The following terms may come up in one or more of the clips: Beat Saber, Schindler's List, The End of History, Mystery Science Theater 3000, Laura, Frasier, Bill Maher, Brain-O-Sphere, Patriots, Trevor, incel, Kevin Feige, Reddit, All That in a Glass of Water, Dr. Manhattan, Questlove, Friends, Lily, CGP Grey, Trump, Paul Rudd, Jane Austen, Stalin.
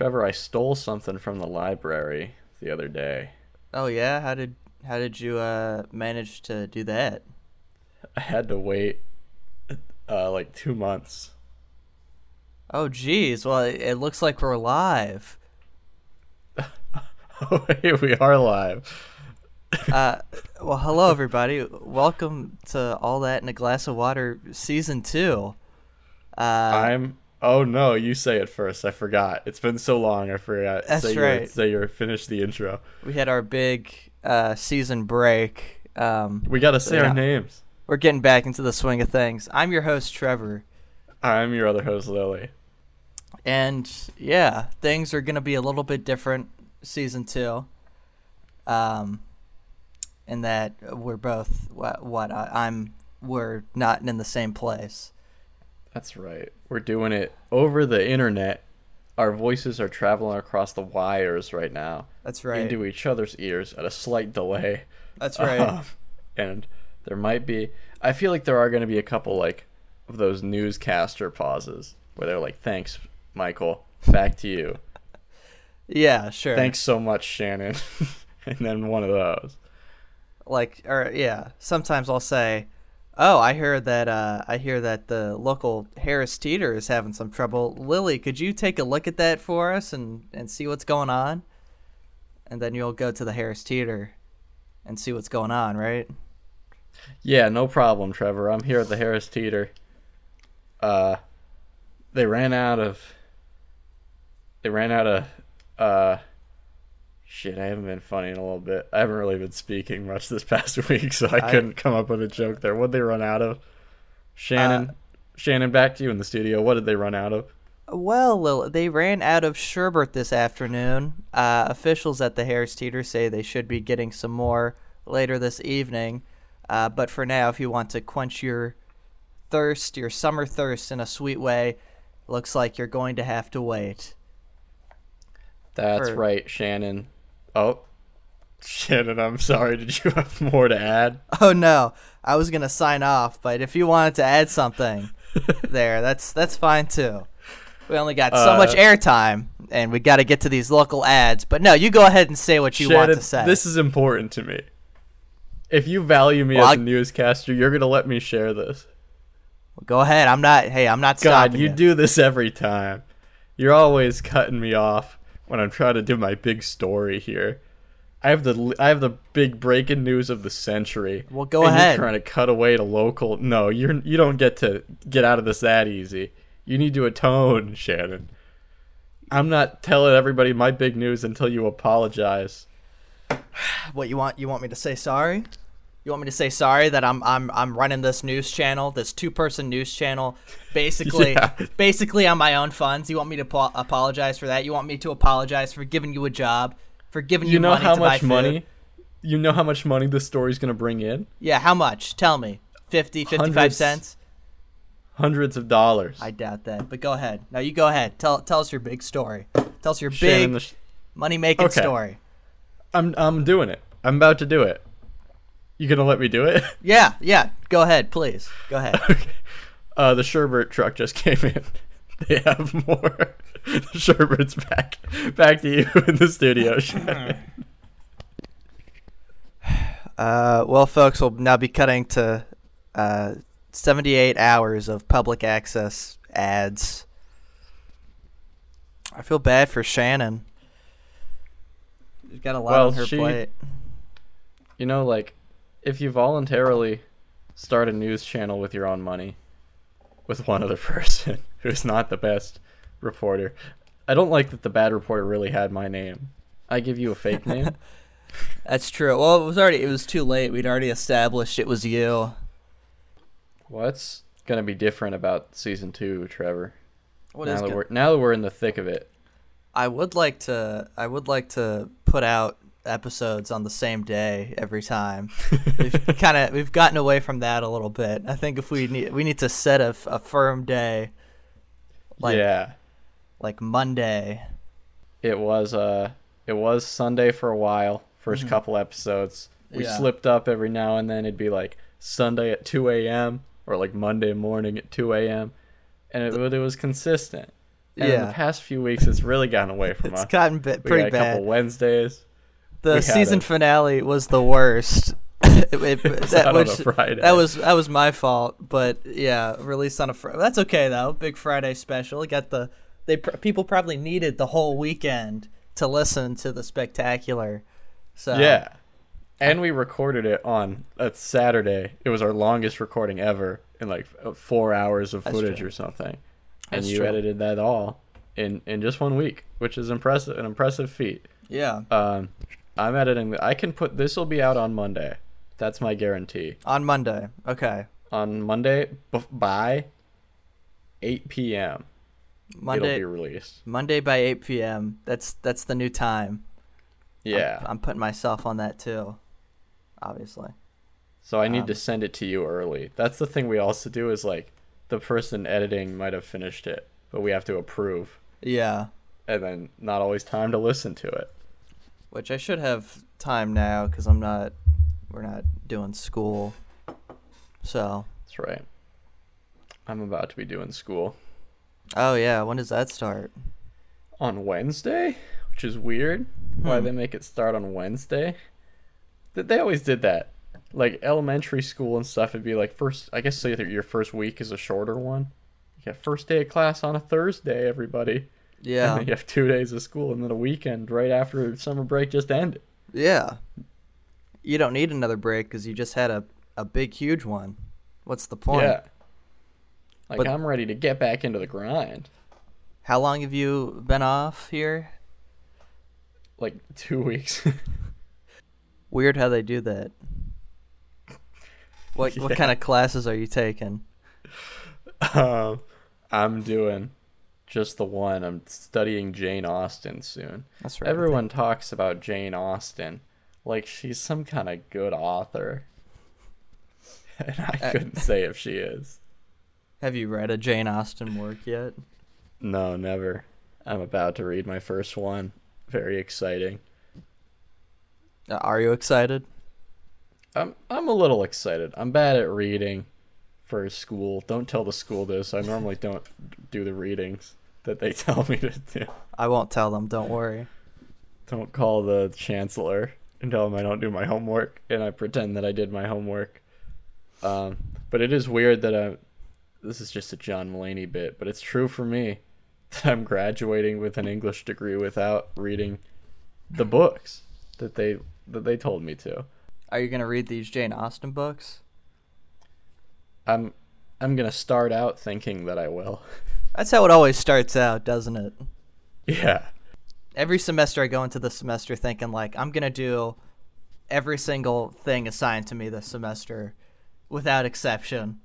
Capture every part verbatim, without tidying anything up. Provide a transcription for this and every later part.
Trevor, I stole something from the library the other day. Oh yeah? How did how did you uh manage to do that? I had to wait uh like two months. Oh geez, well it looks like we're live. Oh hey, we are live. uh well hello everybody. Welcome to All That in a Glass of Water season two. Uh I'm Oh no, you say it first. I forgot. It's been so long I forgot. That's say right. You're, say you're finished the intro. We had our big uh season break. Um We gotta say yeah. our names. We're getting back into the swing of things. I'm your host Trevor. I'm your other host Lily. And yeah, things are gonna be a little bit different season two. Um in that we're both what, what I, I'm we're not in the same place. That's right. We're doing it over the internet. Our voices are traveling across the wires right now. That's right. Into each other's ears at a slight delay. That's right. Um, and there might be... I feel like there are going to be a couple like of those newscaster pauses where they're like, thanks, Michael. Back to you. Yeah, sure. Thanks so much, Shannon. And then one of those. Like, or yeah, sometimes I'll say... Oh, I hear that. Uh, I hear that the local Harris Teeter is having some trouble. Lily, could you take a look at that for us and, and see what's going on? And then you'll go to the Harris Teeter and see what's going on, right? Yeah, no problem, Trevor. I'm here at the Harris Teeter. Uh, they ran out of. They ran out of. Uh, Shit, I haven't been funny in a little bit. I haven't really been speaking much this past week, so I, I couldn't come up with a joke there. What'd they run out of? Shannon, uh, Shannon, back to you in the studio. What did they run out of? Well, Lil, they ran out of sherbet this afternoon. Uh, officials at the Harris Teeter say they should be getting some more later this evening. Uh, but for now, if you want to quench your thirst, your summer thirst in a sweet way, looks like you're going to have to wait. That's for... right, Shannon. Oh, Shannon, I'm sorry. Did you have more to add? Oh, no. I was going to sign off, but if you wanted to add something there, that's that's fine, too. We only got so uh, much airtime, and we got to get to these local ads. But, no, you go ahead and say what you Shannon, want to say. This is important to me. If you value me well, as I... a newscaster, you're going to let me share this. Well, go ahead. I'm not – hey, I'm not stopping God, you it. do this every time. You're always cutting me off. When I'm trying to do my big story here, I have the I have the big breaking news of the century. Well, go and ahead. You're trying to cut away to local. No, you're you don't get to get out of this that easy. You need to atone, Shannon. I'm not telling everybody my big news until you apologize. What you want? You want me to say sorry? You want me to say sorry that I'm I'm I'm running this news channel, this two-person news channel, basically yeah. basically on my own funds. You want me to po- apologize for that? You want me to apologize for giving you a job, for giving you, you know money how to much buy money? Food? You know how much money this story's going to bring in? Yeah, how much? Tell me. fifty, fifty-five hundreds, cents? Hundreds of dollars. I doubt that, but go ahead. Now you go ahead. Tell tell us your big story. Tell us your Shannon big sh- money-making okay. story. I'm I'm doing it. I'm about to do it. You gonna let me do it? Yeah, yeah. Go ahead, please. Go ahead. Okay. Uh, the sherbet truck just came in. They have more. The sherbet's back. Back to you in the studio, Shannon. Uh, well, folks, we'll now be cutting to uh, seventy-eight hours of public access ads. I feel bad for Shannon. She's got a lot well, on her she, plate. You know, like... If you voluntarily start a news channel with your own money with one other person who's not the best reporter. I don't like that the bad reporter really had my name. I give you a fake name. That's true. Well, it was already it was too late. We'd already established it was you. What's going to be different about season two, Trevor? What now is that good? We're, now that we're in the thick of it. I would like to I would like to put out episodes on the same day every time. We've kind of we've gotten away from that a little bit. I think if we need we need to set a, a firm day, like yeah, like Monday. It was uh it was Sunday for a while. First mm-hmm. couple episodes we yeah. slipped up every now and then. It'd be like Sunday at two a.m. or like Monday morning at two a.m. and it, the, it was consistent. And yeah. in the past few weeks, it's really gotten away from it's us. It's gotten bit, pretty we got a bad. A couple Wednesdays. The we season a... finale was the worst. it, it, it was that, out which, on a Friday. That was that was my fault, but yeah, released on a Friday. That's okay though. Big Friday special. It got the they people probably needed the whole weekend to listen to the spectacular. So yeah, and we recorded it on a Saturday. It was our longest recording ever in like four hours of footage true. or something. And That's you true. edited that all in, in just one week, which is impressive, an impressive feat. Yeah. Um, I'm editing. I can put this will be out on Monday. That's my guarantee. On Monday. Okay. On Monday b- by eight p.m. Monday, it'll be released. Monday by eight p.m. That's that's the new time. Yeah. I'm, I'm putting myself on that too, obviously. So I need um, to send it to you early. That's the thing we also do is like, the person editing might have finished it, but we have to approve. Yeah. And then not always time to listen to it. Which I should have time now because I'm not, we're not doing school. So. That's right. I'm about to be doing school. Oh, yeah. When does that start? On Wednesday, which is weird. Hmm. Why they make it start on Wednesday. They always did that. Like elementary school and stuff, it'd be like first. I guess so your first week is a shorter one. You got first day of class on a Thursday, everybody. Yeah. And then you have two days of school and then a weekend right after summer break just ended. Yeah. You don't need another break because you just had a, a big, huge one. What's the point? Yeah. Like but I'm ready to get back into the grind. How long have you been off here? Like two weeks. Weird how they do that. What what yeah. kind of classes are you taking? Um, I'm doing just the one. I'm studying Jane Austen soon. That's right. Everyone talks about Jane Austen like she's some kind of good author. And I uh, couldn't say if she is. Have you read a Jane Austen work yet? No, never. I'm about to read my first one. Very exciting. Uh, are you excited? I'm I'm a little excited. I'm bad at reading for school. Don't tell the school this. I normally don't do the readings that they tell me to do. I won't tell them. Don't worry. Don't call the chancellor and tell them I don't do my homework and I pretend that I did my homework. Um, but it is weird that I. This is just a John Mulaney bit, but it's true for me that I'm graduating with an English degree without reading the books that they that they told me to. Are you going to read these Jane Austen books? I'm I'm going to start out thinking that I will. That's how it always starts out, doesn't it? Yeah. Every semester I go into the semester thinking, like, I'm going to do every single thing assigned to me this semester without exception.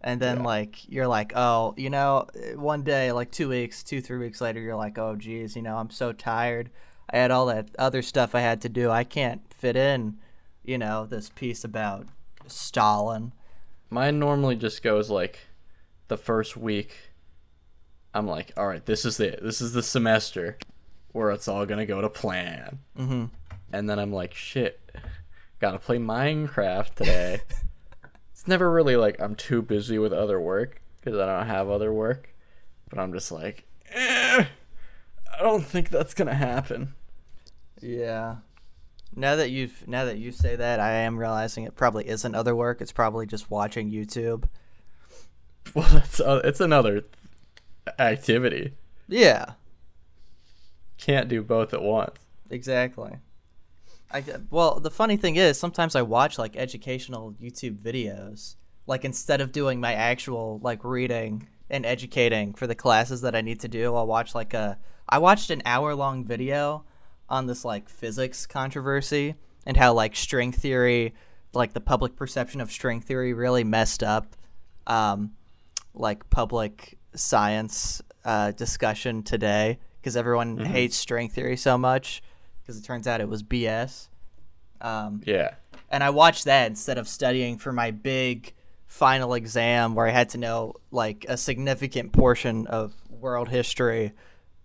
And then, yeah. like, you're like, oh, you know, one day, like two weeks, two, three weeks later, you're like, oh, geez, you know, I'm so tired. I had all that other stuff I had to do. I can't fit in. You know, this piece about Stalin. Mine normally just goes like the first week. I'm like, all right, this is it. This is the semester where it's all going to go to plan. Mm-hmm. And then I'm like, shit, got to play Minecraft today. It's never really like I'm too busy with other work because I don't have other work. But I'm just like, eh, I don't think that's going to happen. Yeah. Now that you've now that you say that, I am realizing it probably isn't other work. It's probably just watching YouTube. Well, that's uh, it's another activity. Yeah. Can't do both at once. Exactly. I well, the funny thing is, sometimes I watch like educational YouTube videos, like instead of doing my actual like reading and educating for the classes that I need to do, I'll watch like a I watched an hour-long video on this like physics controversy and how like string theory, like the public perception of string theory really messed up um like public science uh discussion today because everyone mm-hmm. hates string theory so much because it turns out it was B S. Um yeah and I watched that instead of studying for my big final exam where I had to know like a significant portion of world history.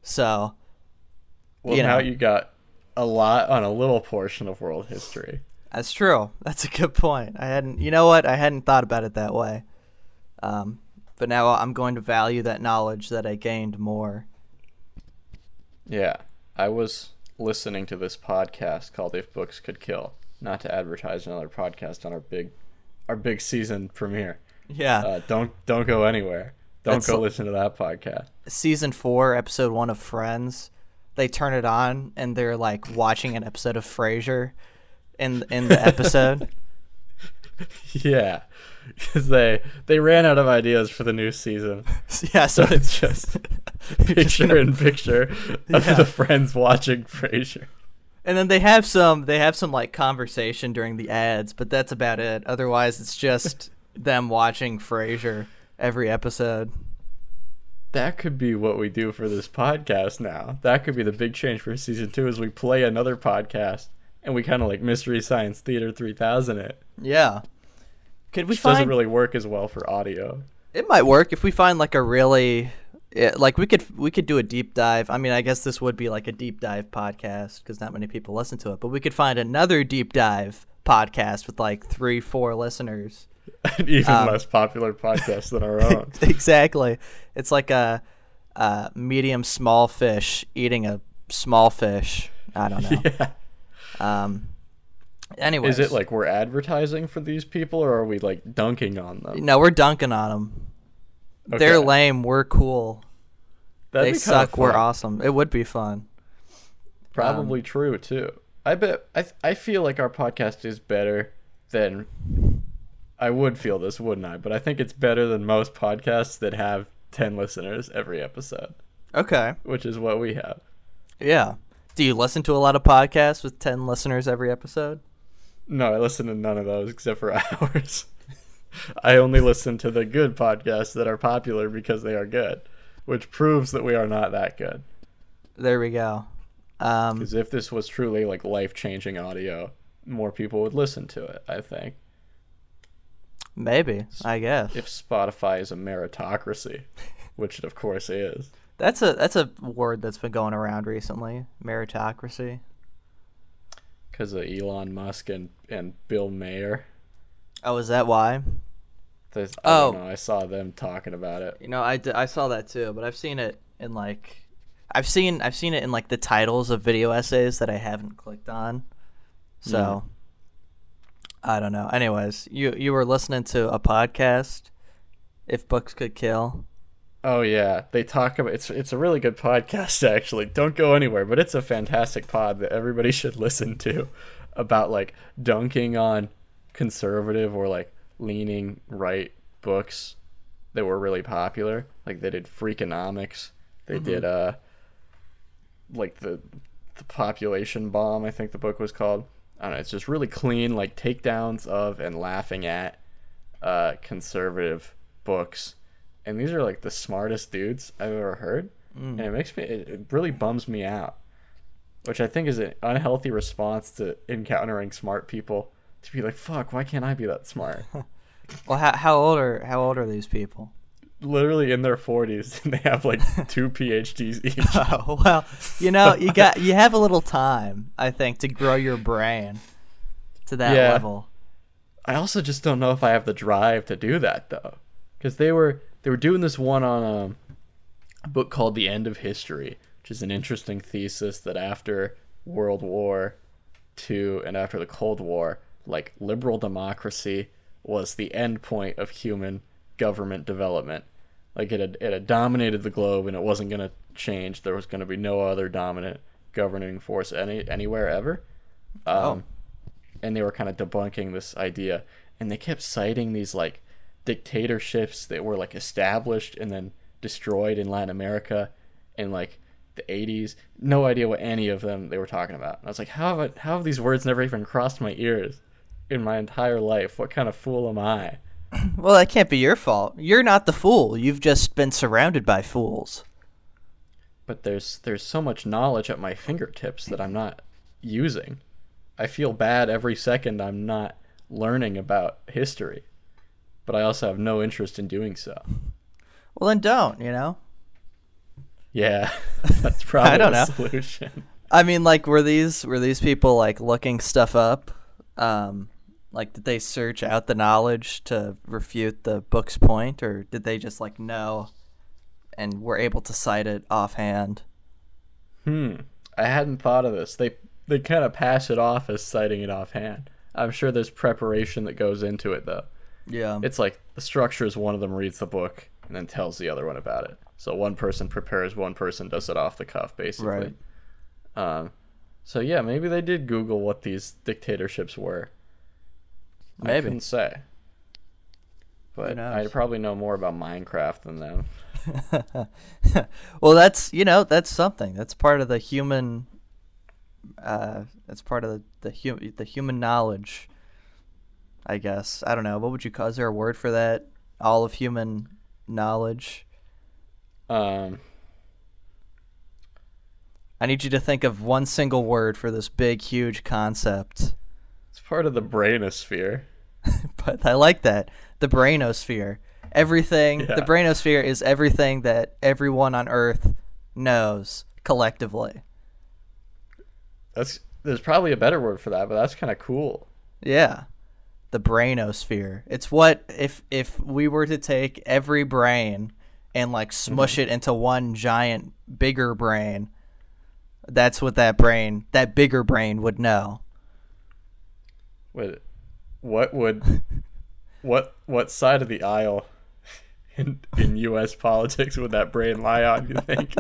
So Well, you know, now you got a lot on a little portion of world history. That's true. That's a good point. I hadn't, you know what? I hadn't thought about it that way. Um, but now I'm going to value that knowledge that I gained more Yeah, I was listening to this podcast called If Books Could Kill, not to advertise another podcast on our big our big season premiere. Yeah. Uh, don't don't go anywhere. Don't That's, go listen to that podcast. Season four, episode one of Friends. They turn it on and they're like watching an episode of Frasier in in the episode. Yeah, because they they ran out of ideas for the new season. Yeah, so, so it's just picture in picture of yeah. the friends watching Frasier. And then they have some they have some like conversation during the ads, but that's about it. Otherwise, it's just them watching Frasier every episode. That could be what we do for this podcast now. That could be the big change for season two, is we play another podcast and we kind of like Mystery Science Theater three thousand it. Yeah. Could we Which find... doesn't really work as well for audio. It might work if we find like a really it, like we could we could do a deep dive. I mean, I guess this would be like a deep dive podcast because not many people listen to it, but we could find another deep dive podcast with like three, four listeners. An even um, less popular podcast than our own. Exactly. It's like a, a medium small fish eating a small fish. I don't know. Yeah. Um. Anyways. Is it like we're advertising for these people, or are we like dunking on them? No, we're dunking on them. Okay. They're lame. We're cool. That'd they suck. We're awesome. It would be fun. Probably um, true, too. I bet. I, I feel like our podcast is better than... I would feel this, wouldn't I? But I think it's better than most podcasts that have ten listeners every episode. Okay. Which is what we have. Yeah. Do you listen to a lot of podcasts with ten listeners every episode? No, I listen to none of those except for ours. I only listen to the good podcasts that are popular because they are good, which proves that we are not that good. There we go. Um, because if this was truly like life-changing audio, more people would listen to it, I think. Maybe, I guess. If Spotify is a meritocracy, which it of course is. That's a that's a word that's been going around recently, meritocracy. Because of Elon Musk and, and Bill Maher. Oh, is that why? I oh. Don't know, I saw them talking about it. You know, I, I saw that too, but I've seen it in like... I've seen I've seen it in like the titles of video essays that I haven't clicked on, so... Mm. I don't know. Anyways, you, you were listening to a podcast, If Books Could Kill. Oh, yeah. They talk about... It's it's a really good podcast, actually. Don't go anywhere, but it's a fantastic pod that everybody should listen to about, like, dunking on conservative or, like, leaning right books that were really popular. Like, they did Freakonomics. They mm-hmm. did, uh, like, the, the Population Bomb, I think the book was called. I don't know, it's just really clean, like, takedowns of and laughing at uh, conservative books. And these are, like, the smartest dudes I've ever heard. Mm. And it makes me, it, it really bums me out, which I think is an unhealthy response to encountering smart people, to be like, fuck, why can't I be that smart? Well, how, how, old are, how old are these people? Literally in their forties, and they have like two PhDs each. Oh, well, you know, you got you have a little time, I think, to grow your brain to that yeah. level. I also just don't know if I have the drive to do that though, because they were they were doing this one on um, a book called The End of History, which is an interesting thesis that after World War Two and after the Cold War, like liberal democracy was the end point of human government development. Like it had, it had dominated the globe, and it wasn't going to change. There was going to be no other dominant governing force any anywhere ever. Um, oh. And they were kind of debunking this idea. And they kept citing these like dictatorships that were like established and then destroyed in Latin America in like the eighties. No idea what any of them they were talking about. And I was like, how have, I, how have these words never even crossed my ears in my entire life? What kind of fool am I? Well, that can't be your fault. You're not the fool. You've just been surrounded by fools. But there's there's so much knowledge at my fingertips that I'm not using. I feel bad every second I'm not learning about history. But I also have no interest in doing so. Well, then don't, you know? Yeah, that's probably I don't the know. Solution. I mean, like, were these were these people, like, looking stuff up? Um... Like, did they search out the knowledge to refute the book's point, or did they just, like, know and were able to cite it offhand? Hmm. I hadn't thought of this. They they kind of pass it off as citing it offhand. I'm sure there's preparation that goes into it, though. Yeah. It's like the structure is one of them reads the book and then tells the other one about it. So one person prepares, one person does it off the cuff, basically. Right. Um, so, yeah, maybe they did Google what these dictatorships were. Maybe. I couldn't say. But I probably know more about Minecraft than them. Well, that's, you know, that's something. That's part of the human... Uh, that's part of the the, hum- the human knowledge, I guess. I don't know. What would you call? Is there a word for that? All of human knowledge. Um. I need you to think of one single word for this big, huge concept. It's part of the brainosphere. But I like that. The brainosphere. Everything. Yeah. The brainosphere is everything that everyone on Earth knows collectively. That's there's probably a better word for that, but that's kind of cool. Yeah, the brainosphere. It's what if if we were to take every brain and like smush mm-hmm. it into one giant bigger brain. That's what that brain, that bigger brain, would know. Wait, what would what what side of the aisle in in U S politics would that brain lie on? You think?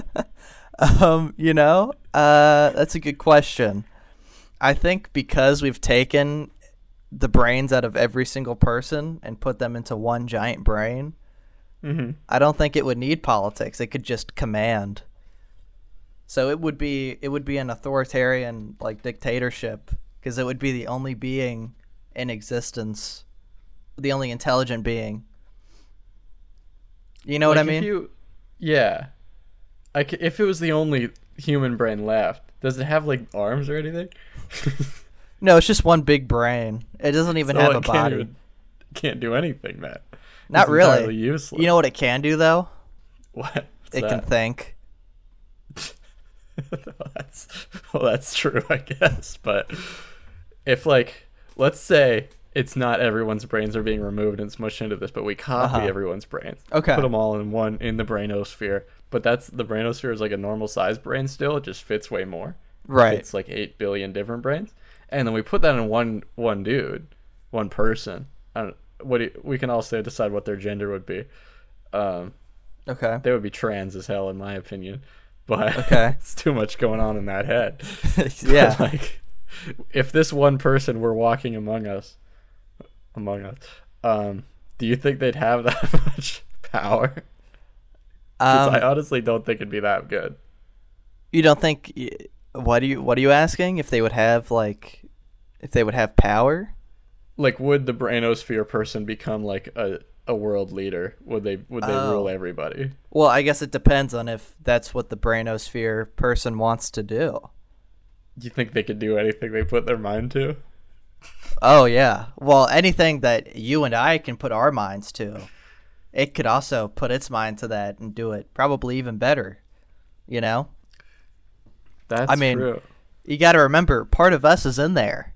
Um, you know, uh, that's a good question. I think because we've taken the brains out of every single person and put them into one giant brain, mm-hmm. I don't think it would need politics. It could just command. So it would be it would be an authoritarian like dictatorship because it would be the only being in existence, the only intelligent being. You know like what I mean? If you, yeah. I c- if it was the only human brain left, does it have like arms or anything? No, it's just one big brain. It doesn't even so have a body. Can't, even, can't do anything, man. Not it's really. Useless. You know what it can do though? What? What's it that? Can think. well, that's, well, that's true, I guess. But if like, let's say it's not everyone's brains are being removed and smushed into this, but we copy uh-huh. everyone's brains. Okay. Put them all in one in the brainosphere. But that's the brainosphere is like a normal size brain still. It just fits way more. Right. It's like eight billion different brains, and then we put that in one one dude, one person. I don't. What do you, we can also decide what their gender would be. Um, okay. They would be trans as hell, in my opinion. But okay, it's too much going on in that head. Yeah. But like, if this one person were walking among us, among us, um, do you think they'd have that much power? Um, I honestly don't think it'd be that good. You don't think? What are you? What are you asking? If they would have like, if they would have power? Like, would the brainosphere person become like a, a world leader? Would they? Would they oh. rule everybody? Well, I guess it depends on if that's what the brainosphere person wants to do. Do you think they could do anything they put their mind to? Oh yeah. Well, anything that you and I can put our minds to. It could also put its mind to that and do it probably even better, you know? That's true. I mean, true. You got to remember, part of us is in there.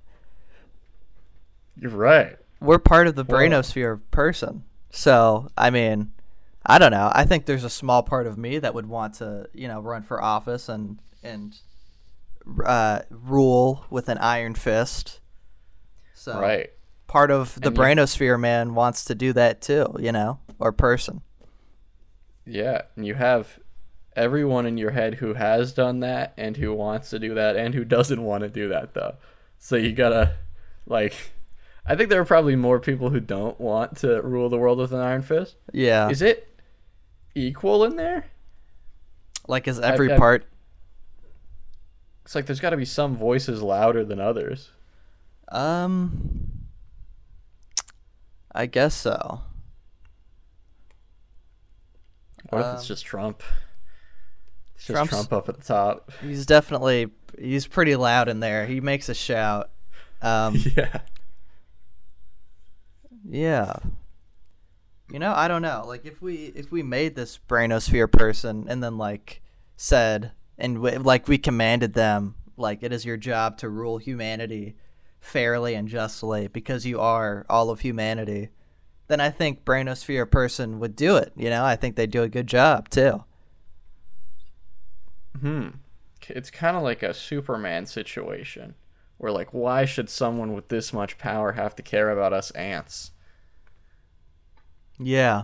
You're right. We're part of the well, brainosphere person. So, I mean, I don't know. I think there's a small part of me that would want to, you know, run for office and, and uh, rule with an iron fist. So, right. Part of the and brainosphere you, man wants to do that too, you know, or person. Yeah, and you have everyone in your head who has done that and who wants to do that and who doesn't want to do that, though. So you gotta, like, I think there are probably more people who don't want to rule the world with an iron fist. Yeah. Is it equal in there? Like, is every I, I, part... It's like there's got to be some voices louder than others. Um... I guess so. What um, if it's just Trump? It's just Trump up at the top. He's definitely he's pretty loud in there. He makes a shout. Um, yeah. Yeah. You know, I don't know. Like if we if we made this brainosphere person and then like said and we, like we commanded them like it is your job to rule humanity fairly and justly because you are all of humanity, then I think brainosphere person would do it. You know, I think they do a good job too. Hmm. it's kind of like a Superman situation where, like, why should someone with this much power have to care about us ants? Yeah.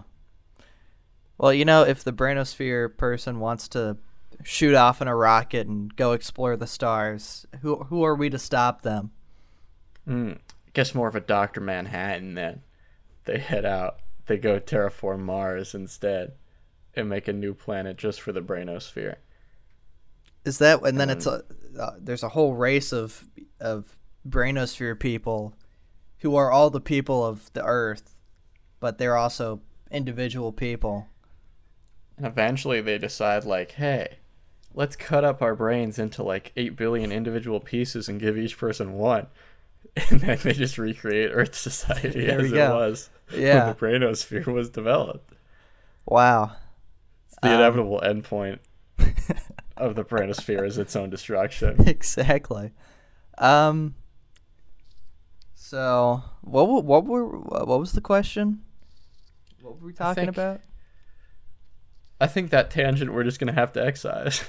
Well, you know, if the Branosphere person wants to shoot off in a rocket and go explore the stars, who who are we to stop them? Mm, I guess more of a Doctor Manhattan then. They head out. They go terraform Mars instead and make a new planet just for the Branosphere. Is that and, and then it's a uh, there's a whole race of of Branosphere people who are all the people of the Earth, but they're also individual people. And eventually they decide, like, hey, let's cut up our brains into like eight billion individual pieces and give each person one. And then they just recreate Earth society as go. it was yeah. when the Branosphere was developed. Wow. It's the um, inevitable endpoint of the Branosphere is its own destruction. Exactly. Um. So what what were what was the question? What were we talking I think, about? I think that tangent we're just gonna have to excise.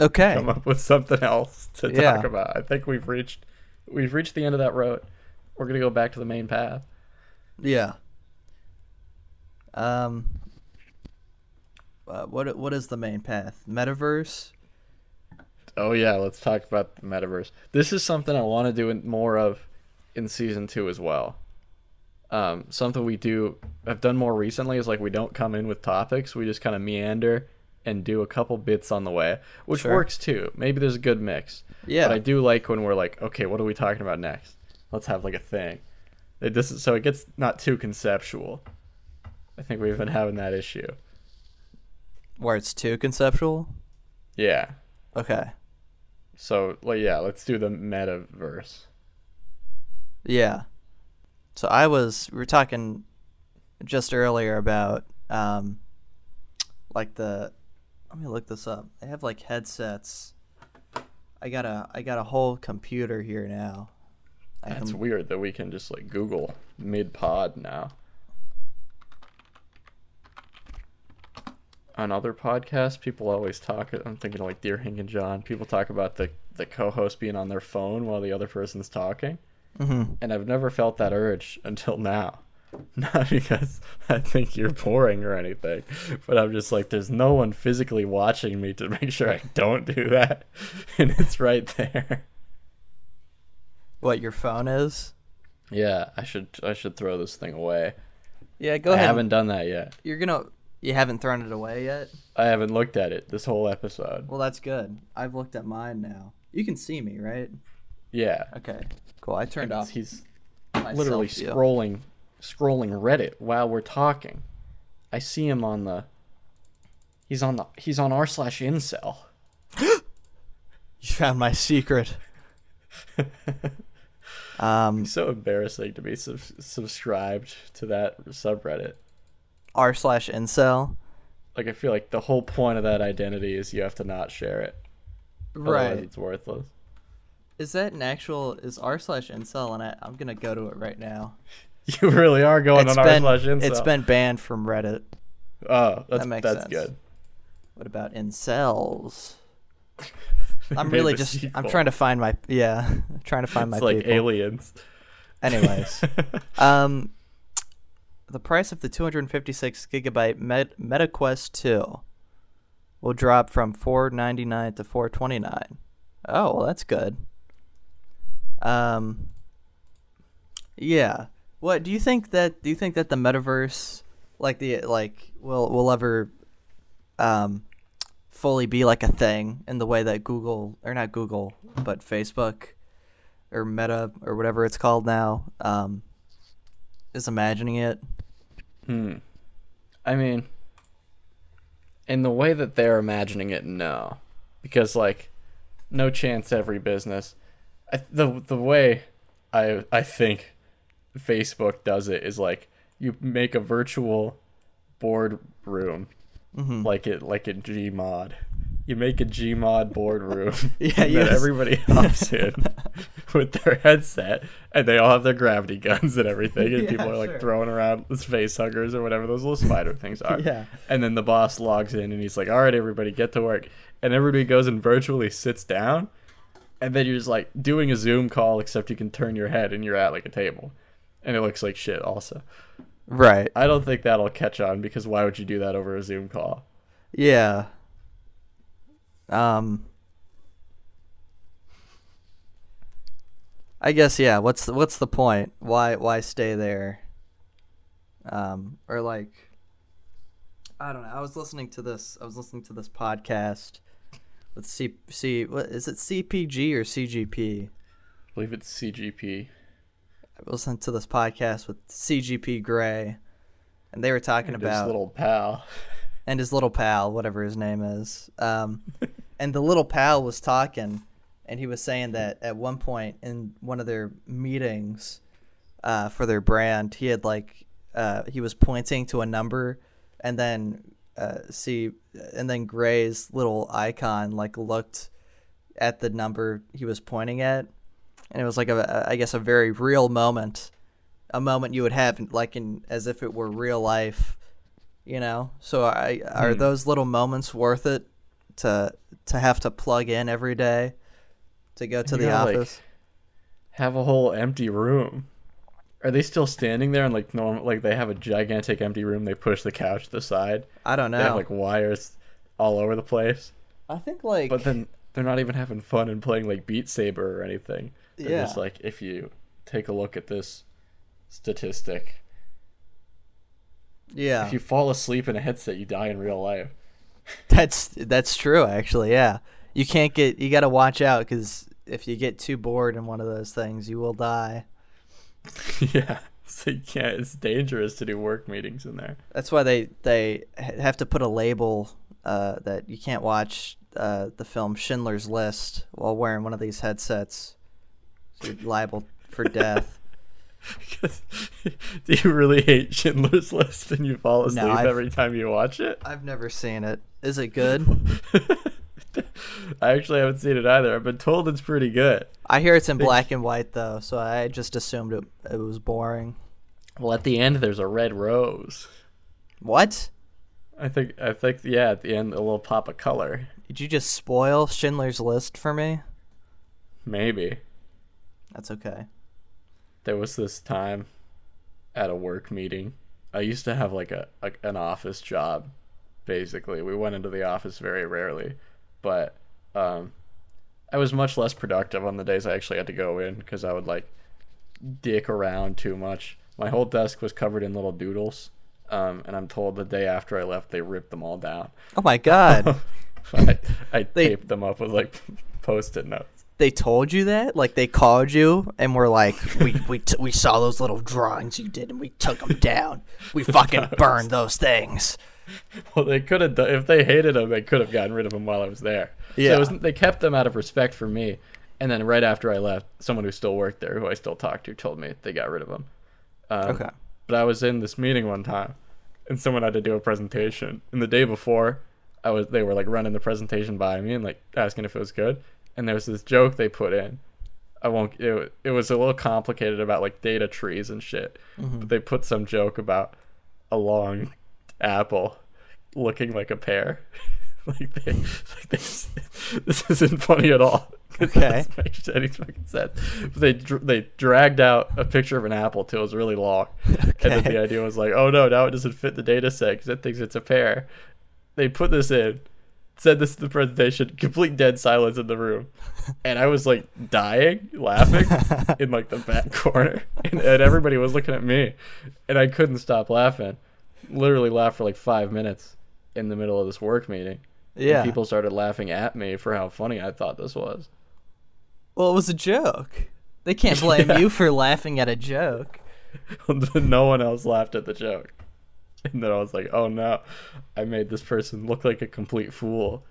Okay. Come up with something else to yeah. talk about. I think we've reached. We've reached the end of that road. We're going to go back to the main path. Yeah. Um. Uh, what What is the main path? Metaverse? Oh, yeah. Let's talk about the metaverse. This is something I want to do more of in season two as well. Um, something we do, I've done more recently is like we don't come in with topics. We just kind of meander and do a couple bits on the way, which sure. works too. Maybe there's a good mix. Yeah. But I do like when we're like, okay, what are we talking about next? Let's have like a thing. It doesn't, so it gets not too conceptual. I think we've been having that issue. Where it's too conceptual? Yeah. Okay. So, well, yeah, let's do the metaverse. Yeah. So I was, we were talking just earlier about, um, like the, let me look this up. They have like headsets. I got a I got a whole computer here now. I That's can... weird that we can just like Google mid pod now. On other podcasts, people always talk. I'm thinking of like Dear Hank and John. People talk about the the co-host being on their phone while the other person's talking. Mm-hmm. And I've never felt that urge until now. Not because I think you're boring or anything, but I'm just like, there's no one physically watching me to make sure I don't do that, and it's right there. What, your phone is? Yeah, I should I should throw this thing away. Yeah, go I ahead. I haven't done that yet. You're gonna you haven't thrown it away yet? I haven't looked at it this whole episode. Well, that's good. I've looked at mine now. You can see me, right? Yeah. Okay. Cool. I turned off. He's literally scrolling. Scrolling Reddit while we're talking. I see him on the he's on the he's on r slash incel. You found my secret. um it's so embarrassing to be sub- subscribed to that subreddit. R slash incel. Like, I feel like the whole point of that identity is you have to not share it. Right. Otherwise it's worthless. Is that an actual is r slash incel and I, I'm gonna go to it right now. You really are going it's on been, r slash incel. It's been banned from Reddit. Oh, that's, that makes that's sense. good. What about incels? I'm really just. Sequel. I'm trying to find my. Yeah, I'm trying to find it's my. It's like people. Aliens. Anyways, um, the price of the two hundred fifty-six gigabyte Met- MetaQuest two will drop from four ninety-nine to four twenty-nine. Oh, well, that's good. Um. Yeah. What do you think that do you think that the metaverse like the like will will ever um, fully be like a thing in the way that Google or not Google but Facebook or Meta or whatever it's called now um, is imagining it? Hmm. I mean, in the way that they're imagining it, no, because like no chance every business I, the the way I I think. Facebook does it is like you make a virtual board room mm-hmm. like it like in Gmod You make a Gmod board room. Yeah, and yes. Then everybody hops in with their headset, and they all have their gravity guns and everything, and yeah, people are like sure. throwing around space huggers or whatever those little spider things are. Yeah. And then the boss logs in, and he's like, all right, everybody, get to work. And everybody goes and virtually sits down, and then you're just like doing a Zoom call, except you can turn your head, and you're at like a table. And it looks like shit also. Right. I don't think that'll catch on, because why would you do that over a Zoom call? Yeah. Um, I guess, yeah, what's the, what's the point? Why why stay there? Um, or like, I don't know. I was listening to this I was listening to this podcast with C C what is it C P G or C G P? I believe it's C G P. I listened to this podcast with C G P Grey, and they were talking and about his little pal. And his little pal, whatever his name is. Um, and the little pal was talking, and he was saying that at one point in one of their meetings uh, for their brand, he had like uh, he was pointing to a number, and then uh, see, and then Gray's little icon like looked at the number he was pointing at, and it was like a, I guess, a very real moment, a moment you would have like in as if it were real life. You know, so I, are hmm. those little moments worth it to to have to plug in every day to go to you the gotta, office? Like, have a whole empty room. Are they still standing there and like normal? Like they have a gigantic empty room. They push the couch to the side. I don't know. They have like wires all over the place. I think like. But then they're not even having fun and playing like Beat Saber or anything. They're yeah. just like, if you take a look at this statistic. Yeah. If you fall asleep in a headset, you die in real life. That's that's true, actually. Yeah, you can't get you got to watch out, because if you get too bored in one of those things, you will die. Yeah, so you can't. It's dangerous to do work meetings in there. That's why they they have to put a label uh, that you can't watch uh, the film Schindler's List while wearing one of these headsets. So you're liable for death. Do you really hate Schindler's List and you fall asleep no, every time you watch it? I've never seen it. Is it good? I actually haven't seen it either. I've been told it's pretty good. I hear it's in black and white, though, so I just assumed it, it was boring. Well, at the end, there's a red rose. What? I think, I think, yeah, at the end, a little pop of color. Did you just spoil Schindler's List for me? Maybe. That's okay. There was this time at a work meeting. I used to have like a, a an office job, basically. We went into the office very rarely, but um, I was much less productive on the days I actually had to go in, because I would like dick around too much. My whole desk was covered in little doodles, um, and I'm told the day after I left, they ripped them all down. Oh my God. I, I they... taped them up with like Post-it notes. They told you that? Like, they called you and were like, we we t- we saw those little drawings you did and we took them down. We fucking burned those things. Well, they could have done, if they hated them, they could have gotten rid of them while I was there. Yeah. So it was, they kept them out of respect for me. And then right after I left, someone who still worked there, who I still talked to, told me they got rid of them. Um, okay. But I was in this meeting one time, and someone had to do a presentation. And the day before, I was they were like running the presentation by me and like asking if it was good. And there was this joke they put in. I won't. It, it was a little complicated about like data trees and shit. Mm-hmm. But they put some joke about a long apple looking like a pear. like they, like they, this isn't funny at all. Okay. It doesn't make any fucking sense. But they they dragged out a picture of an apple till it was really long. Okay. And then the idea was like, oh no, now it doesn't fit the data set because it thinks it's a pear. They put this in. Said this to the presentation, complete dead silence in the room, and I was like dying laughing in like the back corner, and, and everybody was looking at me, and I couldn't stop laughing. Literally laughed for like five minutes in the middle of this work meeting. Yeah, and people started laughing at me for how funny I thought this was. Well, it was a joke. They can't blame yeah. you for laughing at a joke. No one else laughed at the joke. And then I was like, oh no, I made this person look like a complete fool.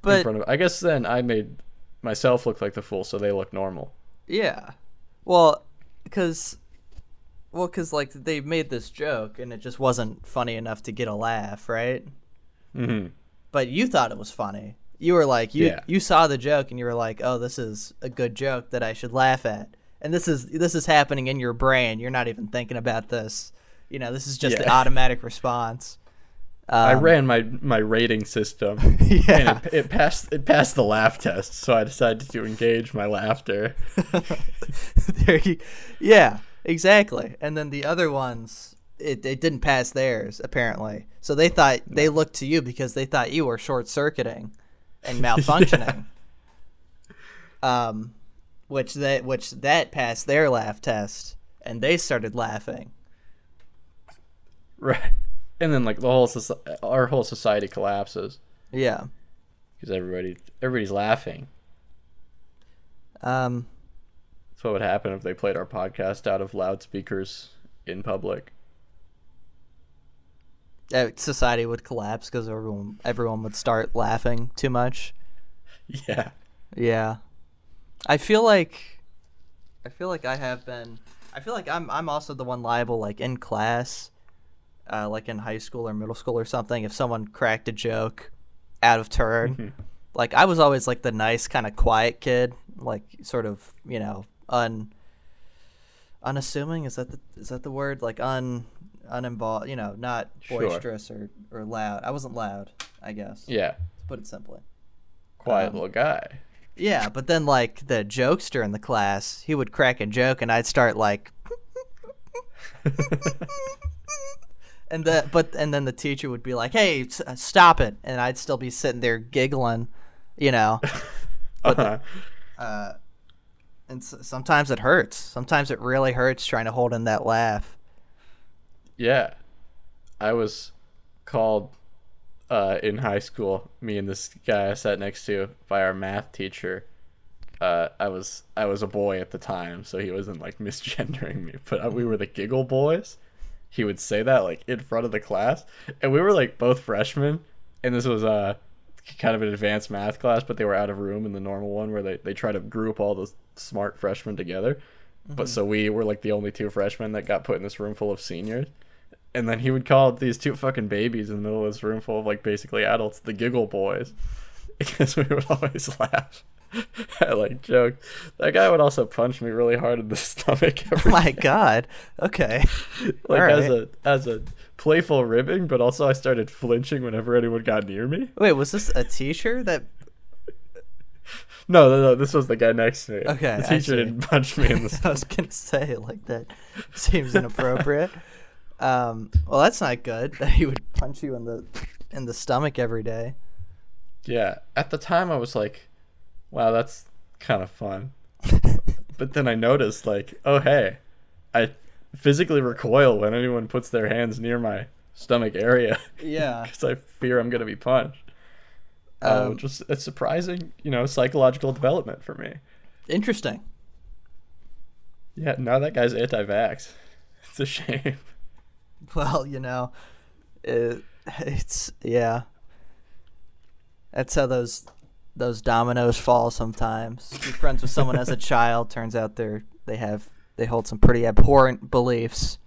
But in front of, I guess then I made myself look like the fool, so they look normal. Yeah. Well, because well, cause, like, they made this joke, and it just wasn't funny enough to get a laugh, right? Mm-hmm. But you thought it was funny, You were like, you yeah. you saw the joke and you were like, oh, this is a good joke that I should laugh at. And this is this is happening in your brain. You're not even thinking about this. You know, this is just yeah. the automatic response. Um, I ran my, my rating system, yeah. and it, it passed it passed the laugh test, so I decided to engage my laughter. There you, yeah, exactly. And then the other ones, it, it didn't pass theirs, apparently. So they thought they looked to you because they thought you were short-circuiting and malfunctioning, yeah. um, which that which that passed their laugh test, and they started laughing. Right. And then, like, the whole society, our whole society collapses. Yeah, because everybody, everybody's laughing. Um, that's what would happen if they played our podcast out of loudspeakers in public. Society would collapse because everyone, everyone would start laughing too much. Yeah, yeah. I feel like, I feel like I have been. I feel like I'm. I'm also the one liable, like in class. Uh, like in high school or middle school or something, if someone cracked a joke out of turn, mm-hmm. like I was always like the nice kind of quiet kid, like sort of, you know, un unassuming is that the, is that the word like un uninvolved, you know, not boisterous sure. or, or loud. I wasn't loud, I guess. Yeah, to put it simply. Quiet um, little guy. Yeah, but then like the jokester in the class, he would crack a joke and I'd start like. And the, but and then the teacher would be like, "Hey, s- stop it!" And I'd still be sitting there giggling, you know. But uh-huh. the, uh, and s- sometimes it hurts. Sometimes it really hurts trying to hold in that laugh. Yeah, I was called uh, in high school. Me and this guy I sat next to by our math teacher. Uh, I was I was a boy at the time, so he wasn't like misgendering me, but we were the giggle boys. He would say that like in front of the class, and we were like both freshmen, and this was uh kind of an advanced math class, but they were out of room in the normal one where they, they try to group all the smart freshmen together, mm-hmm. but so we were like the only two freshmen that got put in this room full of seniors, and then he would call these two fucking babies in the middle of this room full of like basically adults the giggle boys, because we would always laugh at like jokes. That guy would also punch me really hard in the stomach every oh my day. God. Okay. Like right. as a as a playful ribbing, but also I started flinching whenever anyone got near me. Wait, was this a teacher that No, no, no, this was the guy next to me. Okay. The teacher didn't punch me in the stomach. I was gonna say, like that seems inappropriate. um well that's not good that he would punch you in the in the stomach every day. Yeah. At the time I was like, wow, that's kind of fun. But then I noticed, like, oh, hey, I physically recoil when anyone puts their hands near my stomach area. Yeah. Because I fear I'm going to be punched. Um, uh, just it's surprising, you know, psychological development for me. Interesting. Yeah, now that guy's anti-vax. It's a shame. Well, you know, it, it's, yeah. That's how those... those dominoes fall sometimes. You're friends with someone as a child, turns out they're they have they hold some pretty abhorrent beliefs.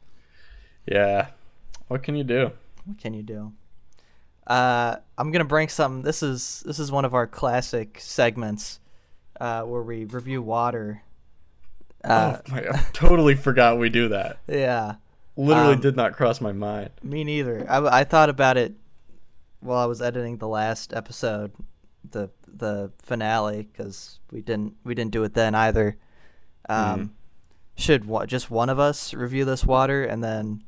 Yeah. What can you do? What can you do? Uh, I'm gonna bring some. This is this is one of our classic segments uh, where we review water. Uh, oh my! I totally forgot we do that. Yeah. Literally um, did not cross my mind. Me neither. I I thought about it while I was editing the last episode. the the finale, because we didn't we didn't do it then either. Um mm-hmm. Should wa- just one of us review this water, and then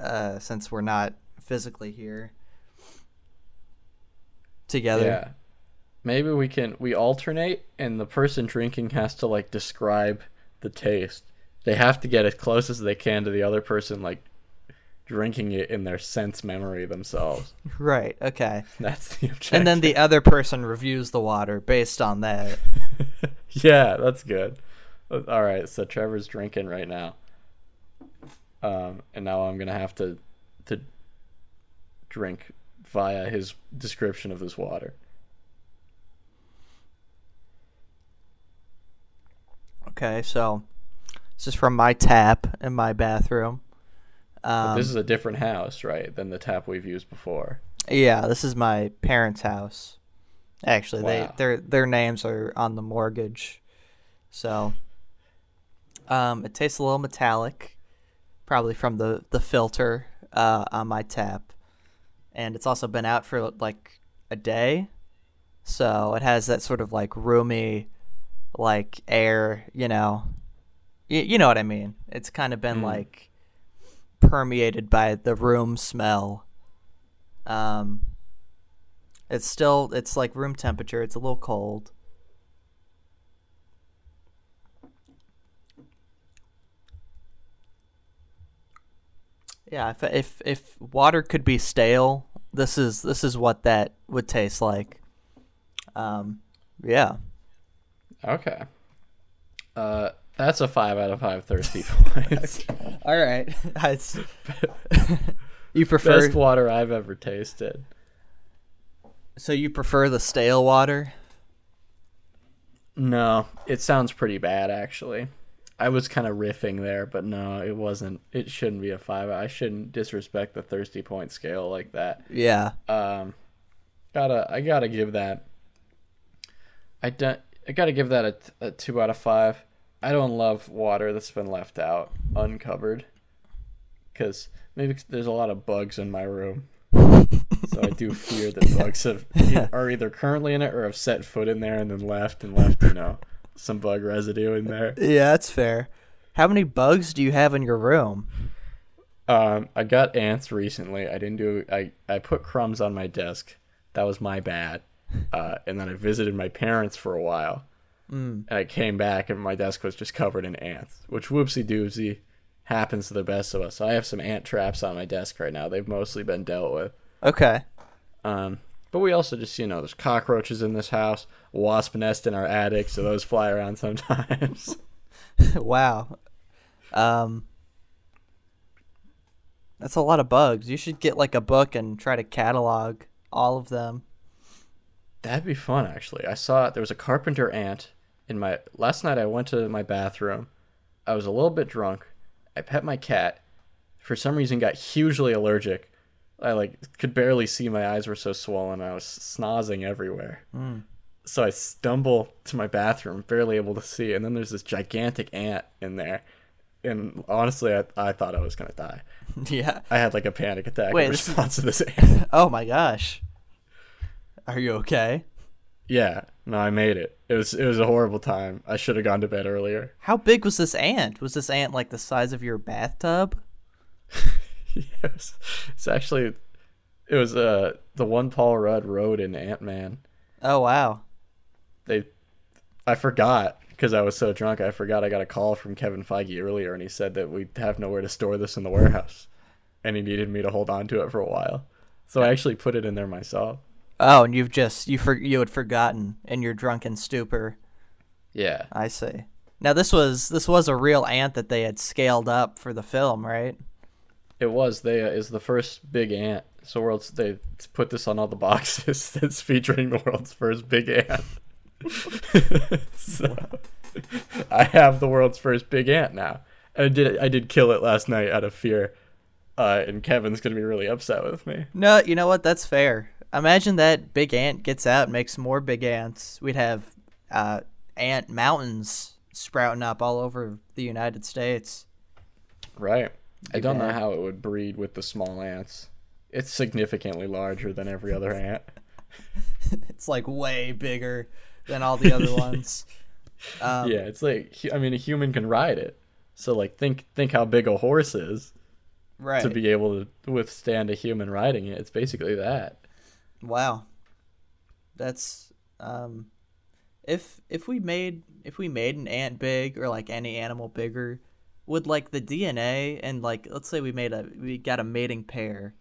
uh since we're not physically here together, yeah, maybe we can we alternate, and the person drinking has to like describe the taste. They have to get as close as they can to the other person like drinking it in their sense memory themselves. Right, okay. That's the objection. And then the other person reviews the water based on that. Yeah, that's good. All right, so Trevor's drinking right now. Um, and now I'm going to have to to drink via his description of this water. Okay, so this is from my tap in my bathroom. Um, this is a different house, right, than the tap we've used before? Yeah, this is my parents' house. Actually, wow. they their their names are on the mortgage. So, um, it tastes a little metallic, probably from the the filter uh, on my tap, and it's also been out for like a day, so it has that sort of like roomy, like air. You know, y- you know what I mean. It's kind of been mm. like permeated by the room smell. Um. It's still, it's like room temperature. It's a little cold. Yeah, if if if water could be stale, this is this is what that would taste like. Um, yeah. Okay. Uh, that's a five out of five thirsty points. All right. You prefer best water I've ever tasted. So you prefer the stale water? No, it sounds pretty bad, actually. I was kind of riffing there, but no, it wasn't. It shouldn't be a five. I shouldn't disrespect the thirsty point scale like that. Yeah. Um, gotta, I gotta give that. I don't. I gotta give that a, a two out of five. I don't love water that's been left out uncovered, because maybe there's a lot of bugs in my room. So I do fear that bugs have, are either currently in it or have set foot in there and then left and left, you know, some bug residue in there. Yeah, that's fair. How many bugs do you have in your room? Um, I got ants recently. I didn't do, I, I put crumbs on my desk. That was my bad. Uh, and then I visited my parents for a while. Mm. And I came back and my desk was just covered in ants, which whoopsie doozy happens to the best of us. So I have some ant traps on my desk right now. They've mostly been dealt with. Okay. Um, but we also just, you know, there's cockroaches in this house, wasp nest in our attic, so those fly around sometimes. Wow. Um, that's a lot of bugs. You should get, like, a book and try to catalog all of them. That'd be fun, actually. I saw there was a carpenter ant in my... Last night I went to my bathroom. I was a little bit drunk. I pet my cat. For some reason got hugely allergic. I like could barely see. My eyes were so swollen. I was snozing everywhere. Mm. So I stumble to my bathroom, barely able to see. And then there's this gigantic ant in there. And honestly, I, I thought I was going to die. Yeah. I had like a panic attack Wait, in response this... to this ant. Oh my gosh. Are you okay? Yeah. No, I made it. It was, it was a horrible time. I should have gone to bed earlier. How big was this ant? Was this ant like the size of your bathtub? Yes, it's actually, it was uh the one Paul Rudd wrote in Ant-Man. Oh wow! They, I forgot because I was so drunk. I forgot I got a call from Kevin Feige earlier, and he said that we have nowhere to store this in the warehouse, and he needed me to hold on to it for a while. So I actually put it in there myself. Oh, and you've just you for, you had forgotten in your drunken stupor. Yeah, I see. Now this was this was a real ant that they had scaled up for the film, right? It was. They uh, is the first big ant. So world's, they put this on all the boxes that's featuring the world's first big ant. So I have the world's first big ant now. And I did I did kill it last night out of fear. Uh, and Kevin's going to be really upset with me. No, you know what? That's fair. Imagine that big ant gets out and makes more big ants. We'd have uh, ant mountains sprouting up all over the United States. Right. I don't know how it would breed with the small ants. It's significantly larger than every other ant. It's like way bigger than all the other ones. Um, yeah, it's like, I mean, a human can ride it. So like, think think how big a horse is, right? To be able to withstand a human riding it. It's basically that. Wow, that's um, if if we made if we made an ant big or like any animal bigger. Would like the D N A and like let's say we made a we got a mating pair,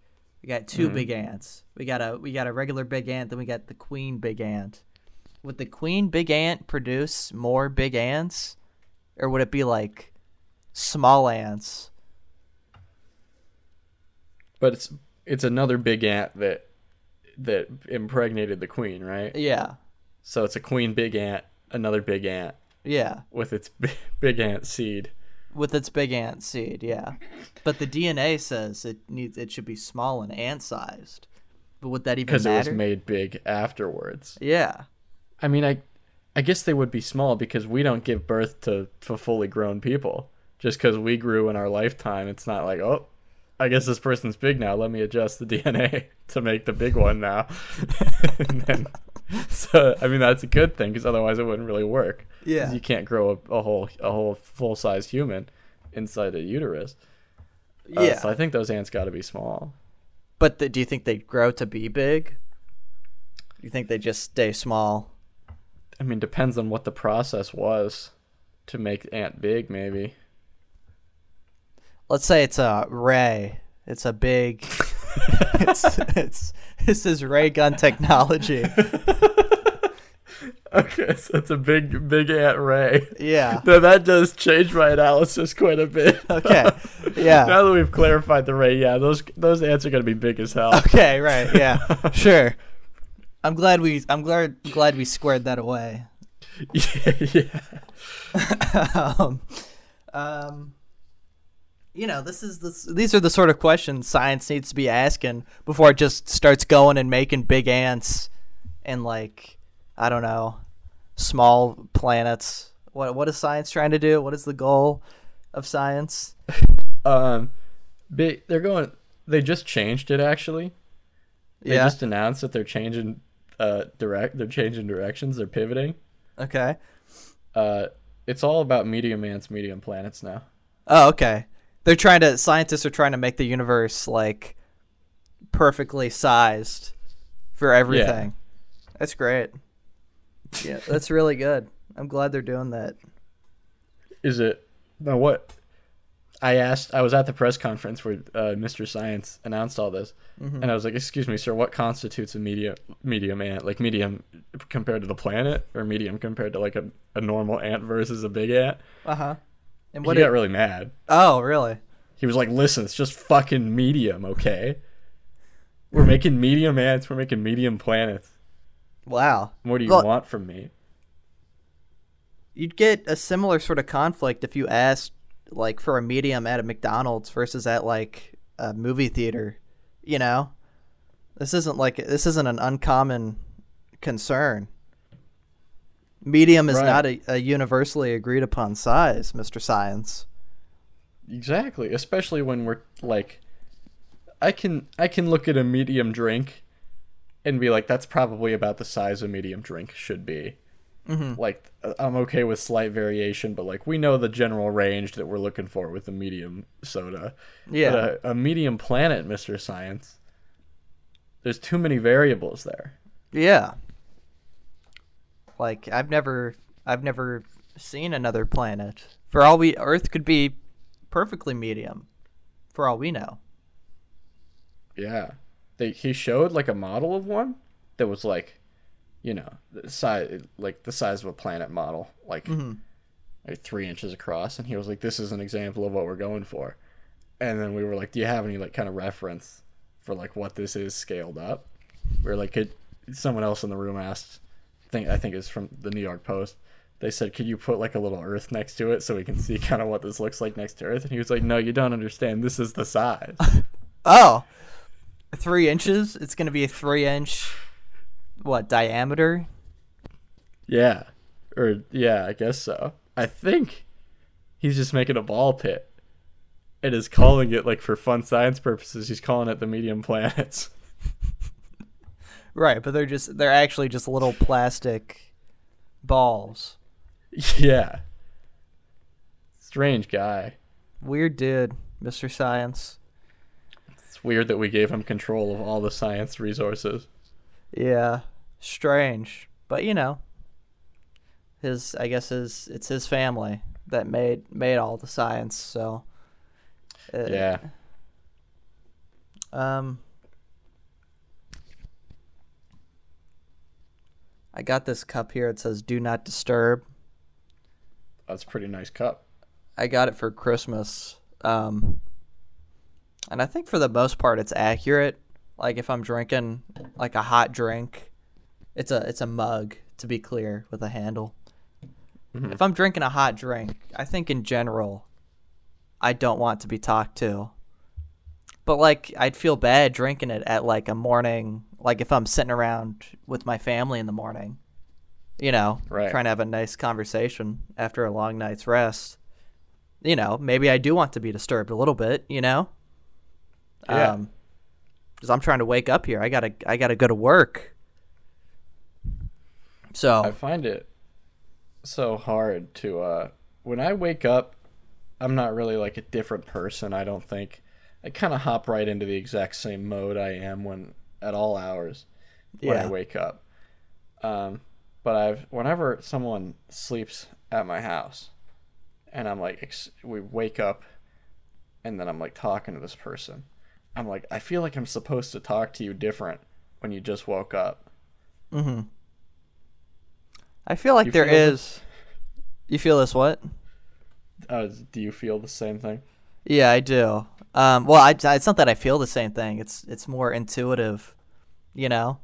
we got two mm. big ants, we got a we got a regular big ant, then we got the queen big ant. Would the queen big ant produce more big ants, or would it be like small ants? But it's it's another big ant that that impregnated the queen, right? Yeah. So it's a queen big ant, another big ant. Yeah. With its big, big ant seed. With its big ant seed, yeah, but the D N A says it needs it should be small and ant-sized. But would that even matter? Because it was made big afterwards. Yeah. I mean, I I guess they would be small because we don't give birth to, to fully grown people. Just because we grew in our lifetime, it's not like, oh, I guess this person's big now. Let me adjust the D N A to make the big one now. And then, so, I mean, that's a good thing because otherwise it wouldn't really work. Yeah. You can't grow a, a whole a whole full-size human inside a uterus. Uh, yeah. So I think those ants got to be small. But the, do you think they grow to be big? You think they just stay small? I mean, depends on what the process was to make ant big, maybe. Let's say it's a ray. It's a big. it's, it's this is ray gun technology. Okay, so it's a big, big ant ray. Yeah. Now that does change my analysis quite a bit. Okay. Yeah. Now that we've clarified the ray, yeah, those those ants are gonna be big as hell. Okay. Right. Yeah. Sure. I'm glad we. I'm glad glad we squared that away. Yeah. Yeah. um. um You know, this is this, these are the sort of questions science needs to be asking before it just starts going and making big ants and, like, I don't know, small planets. What what is science trying to do? What is the goal of science? Um, they, they're going. They just changed it actually. They yeah. just announced that they're changing uh direct. They're changing directions. They're pivoting. Okay. Uh, it's all about medium ants, medium planets now. Oh, okay. They're trying to, scientists are trying to make the universe, like, perfectly sized for everything. Yeah. That's great. Yeah, that's really good. I'm glad they're doing that. Is it, no, what, I asked, I was at the press conference where uh, Mister Science announced all this, mm-hmm. and I was like, excuse me, sir, what constitutes a medium, medium ant? Like, medium compared to the planet, or medium compared to, like, a, a normal ant versus a big ant? Uh-huh. And what he did... got really mad. Oh, really? He was like, listen, it's just fucking medium, okay? We're making medium ants. We're making medium planets. Wow. What do you well, want from me? You'd get a similar sort of conflict if you asked, like, for a medium at a McDonald's versus at, like, a movie theater, you know? This isn't, like, this isn't an uncommon concern. Medium is right. not a, a universally agreed upon size, Mister Science. Exactly, especially when we're like, I can I can look at a medium drink and be like, that's probably about the size a medium drink should be. Mm-hmm. Like, I'm okay with slight variation, but like we know the general range that we're looking for with a medium soda. Yeah, but a, a medium planet, Mister Science. There's too many variables there. Yeah. Like, I've never I've never seen another planet. For all we Earth could be perfectly medium, for all we know. Yeah. They he showed like a model of one that was like, you know, the size like the size of a planet model, like, mm-hmm. like three inches across, and he was like, this is an example of what we're going for. And then we were like, do you have any like kind of reference for like what this is scaled up? We were like, could someone else in the room asked I think it's from the New York Post. They said, could you put like a little Earth next to it so we can see kind of what this looks like next to Earth? And he was like, no, you don't understand. This is the size. Oh, three inches? It's going to be a three inch, what, diameter? Yeah. Or, yeah, I guess so. I think he's just making a ball pit and is calling it, like, for fun science purposes, he's calling it the medium planets. Right, but they're just they're actually just little plastic balls. Yeah. Strange guy. Weird dude, Mister Science. It's weird that we gave him control of all the science resources. Yeah. Strange. But you know. His I guess his it's his family that made made all the science, so uh, yeah. Um I got this cup here. It says, do not disturb. That's a pretty nice cup. I got it for Christmas. Um, and I think for the most part, it's accurate. Like if I'm drinking like a hot drink, it's a, it's a mug, to be clear, with a handle. Mm-hmm. If I'm drinking a hot drink, I think in general, I don't want to be talked to. But like I'd feel bad drinking it at like a morning like if I'm sitting around with my family in the morning, you know, right. trying to have a nice conversation after a long night's rest, you know, maybe I do want to be disturbed a little bit, you know? Yeah. Um, because I'm trying to wake up here. I gotta, I gotta go to work. So I find it so hard to, uh, when I wake up, I'm not really like a different person. I don't think. I kind of hop right into the exact same mode I am when at all hours when yeah. I wake up. Um, but I've whenever someone sleeps at my house, and I'm like, ex- we wake up, and then I'm like talking to this person. I'm like, I feel like I'm supposed to talk to you different when you just woke up. Mm-hmm. I feel like you there feel is. The... You feel this what? Uh, do you feel the same thing? Yeah, I do. Um, well, I, I, it's not that I feel the same thing. It's it's more intuitive, you know,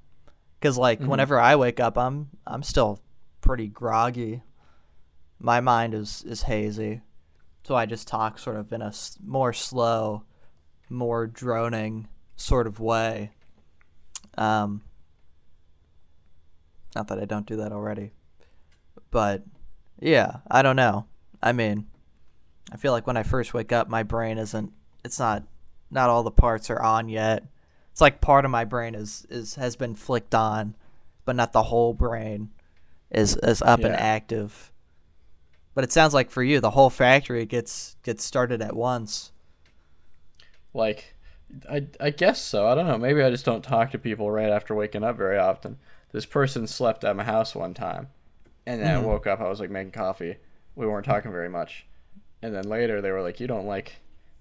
because like mm-hmm. whenever I wake up, I'm I'm still pretty groggy. My mind is, is hazy, so I just talk sort of in a more slow, more droning sort of way. Um, not that I don't do that already, but yeah, I don't know. I mean, I feel like when I first wake up, my brain isn't. It's not. Not all the parts are on yet. It's like part of my brain is, is has been flicked on, but not the whole brain is is up yeah. and active. But it sounds like for you, the whole factory gets gets started at once. Like, I I guess so. I don't know. Maybe I just don't talk to people right after waking up very often. This person slept at my house one time, and then mm-hmm. I woke up. I was like making coffee. We weren't talking very much. And then later they were like, you don't like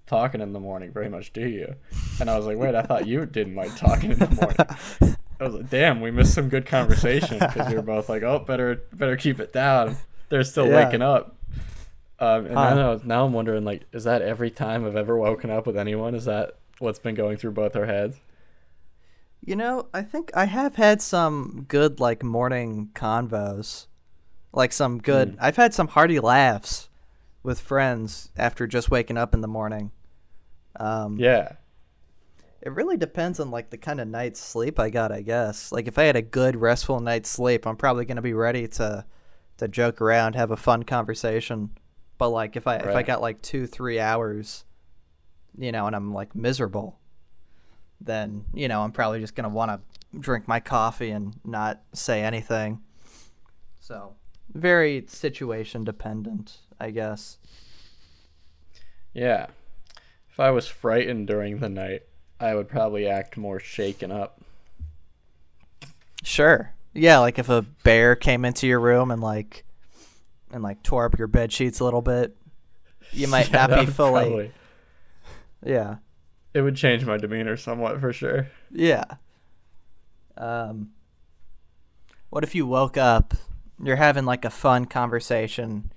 talking in the morning very much, do you? And I was like, wait, I thought you didn't like talking in the morning. I was like, damn, we missed some good conversation because we were both like, oh, better better keep it down. They're still yeah. waking up. Um, and huh. now, now I'm wondering, like, is that every time I've ever woken up with anyone? Is that what's been going through both our heads? You know, I think I have had some good, like, morning convos. Like some good, mm. I've had some hearty laughs with friends after just waking up in the morning. Um, yeah. It really depends on like the kind of night's sleep I got, I guess. Like if I had a good restful night's sleep, I'm probably going to be ready to, to joke around, have a fun conversation. But like if I, right. if I got like two, three hours, you know, and I'm like miserable, then, you know, I'm probably just going to want to drink my coffee and not say anything. So very situation dependent, I guess. Yeah. If I was frightened during the night, I would probably act more shaken up. Sure. Yeah, like if a bear came into your room and like and like tore up your bed sheets a little bit, you might yeah, not be fully probably... Yeah. It would change my demeanor somewhat for sure. Yeah. Um what if you woke up, you're having like a fun conversation.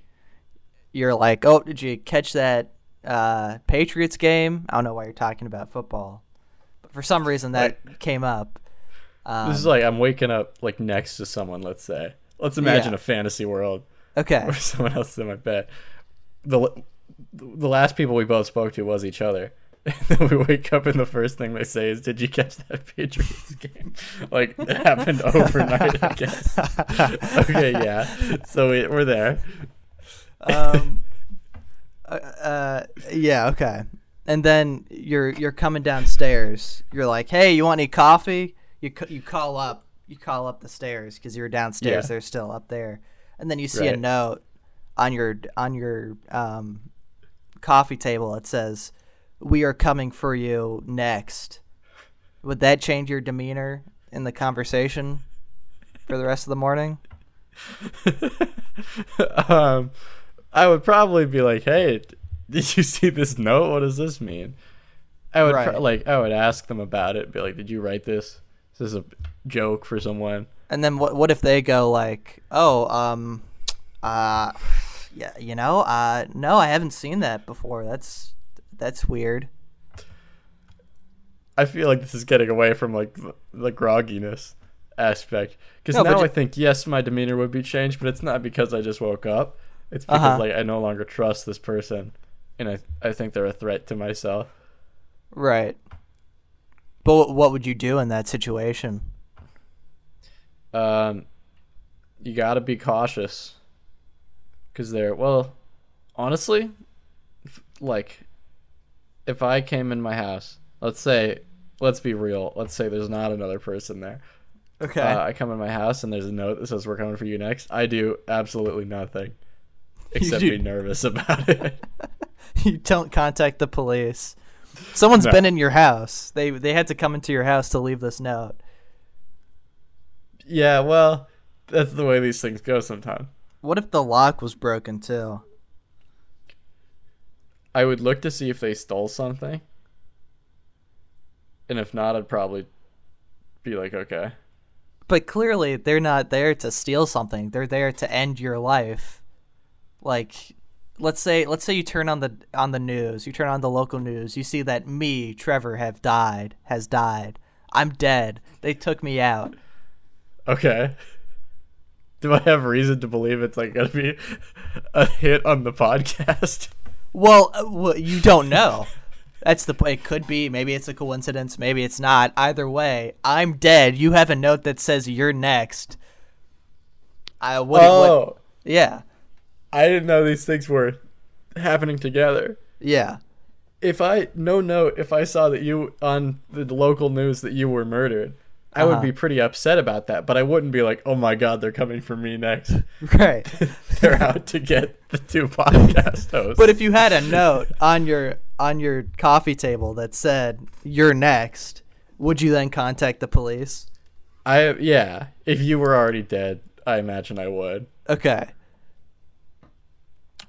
You're like, oh, did you catch that uh, Patriots game? I don't know why you're talking about football, but for some reason that like, came up. Um, this is like I'm waking up like next to someone. Let's say, let's imagine yeah. a fantasy world. Okay. Where someone else is in my bed. the The last people we both spoke to was each other. And then we wake up and the first thing they say is, did you catch that Patriots game? Like, it happened overnight, I guess. Okay, yeah. So we, we're there. um uh yeah okay and then you're you're coming downstairs, you're like, hey, you want any coffee? You you call up you call up the stairs because you're downstairs, yeah. they're still up there, and then you see right. a note on your on your um coffee table that says, we are coming for you next. Would that change your demeanor in the conversation for the rest of the morning? um I would probably be like, hey, did you see this note? What does this mean? I would right. pro- like I would ask them about it, be like, did you write this? Is this a joke for someone? And then what what if they go like, oh, um uh yeah, you know, uh no, I haven't seen that before. That's that's weird. I feel like this is getting away from like the, the grogginess aspect. Because no, now you- I think, yes, my demeanor would be changed, but it's not because I just woke up. It's because uh-huh. like I no longer trust this person, and I I think they're a threat to myself. Right. But what would you do in that situation? um, you got to be cautious. Because they're, well, honestly, if, like, if I came in my house, let's say, let's be real, let's say there's not another person there. Okay. Uh, I come in my house and there's a note that says, "We're coming for you next." I do absolutely nothing except be nervous about it. You don't contact the police. Someone's no. been in your house. They they had to come into your house to leave this note. Yeah, well, that's the way these things go sometimes. What if the lock was broken too? I would look to see if they stole something. And if not, I'd probably be like, okay. But clearly, they're not there to steal something. They're there to end your life. Like, let's say, let's say you turn on the on the news, you turn on the local news, you see that me, Trevor, have died, has died. I'm dead. They took me out. Okay. Do I have reason to believe it's like gonna be a hit on the podcast? Well, well you don't know. That's the point. It could be. Maybe it's a coincidence. Maybe it's not. Either way, I'm dead. You have a note that says you're next. I what, oh, what, yeah. I didn't know these things were happening together. Yeah. If I no note, if I saw that you on the local news that you were murdered, I uh-huh. would be pretty upset about that. But I wouldn't be like, oh my God, they're coming for me next. Right. They're out to get the two podcast hosts. But if you had a note on your. on your coffee table that said you're next, would you then contact the police? I yeah, if you were already dead, I imagine I would. Okay.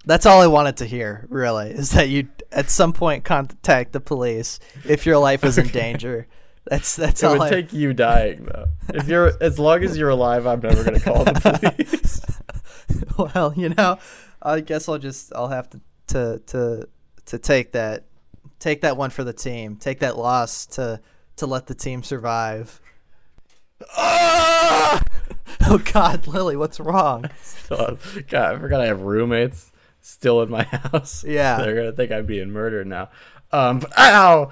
That's all I wanted to hear, really, is that you at some point contact the police if your life is okay. in danger. That's that's it all. It would I... take you dying though. If you're as long as you're alive, I'm never going to call the police. Well, you know, I guess I'll just I'll have to to to to take that take that one for the team, take that loss to to let the team survive. Ah! Oh God, Lily, what's wrong? Still, God, I forgot I have roommates still in my house. Yeah. They're going to think I'm being murdered now. Um, but, ow!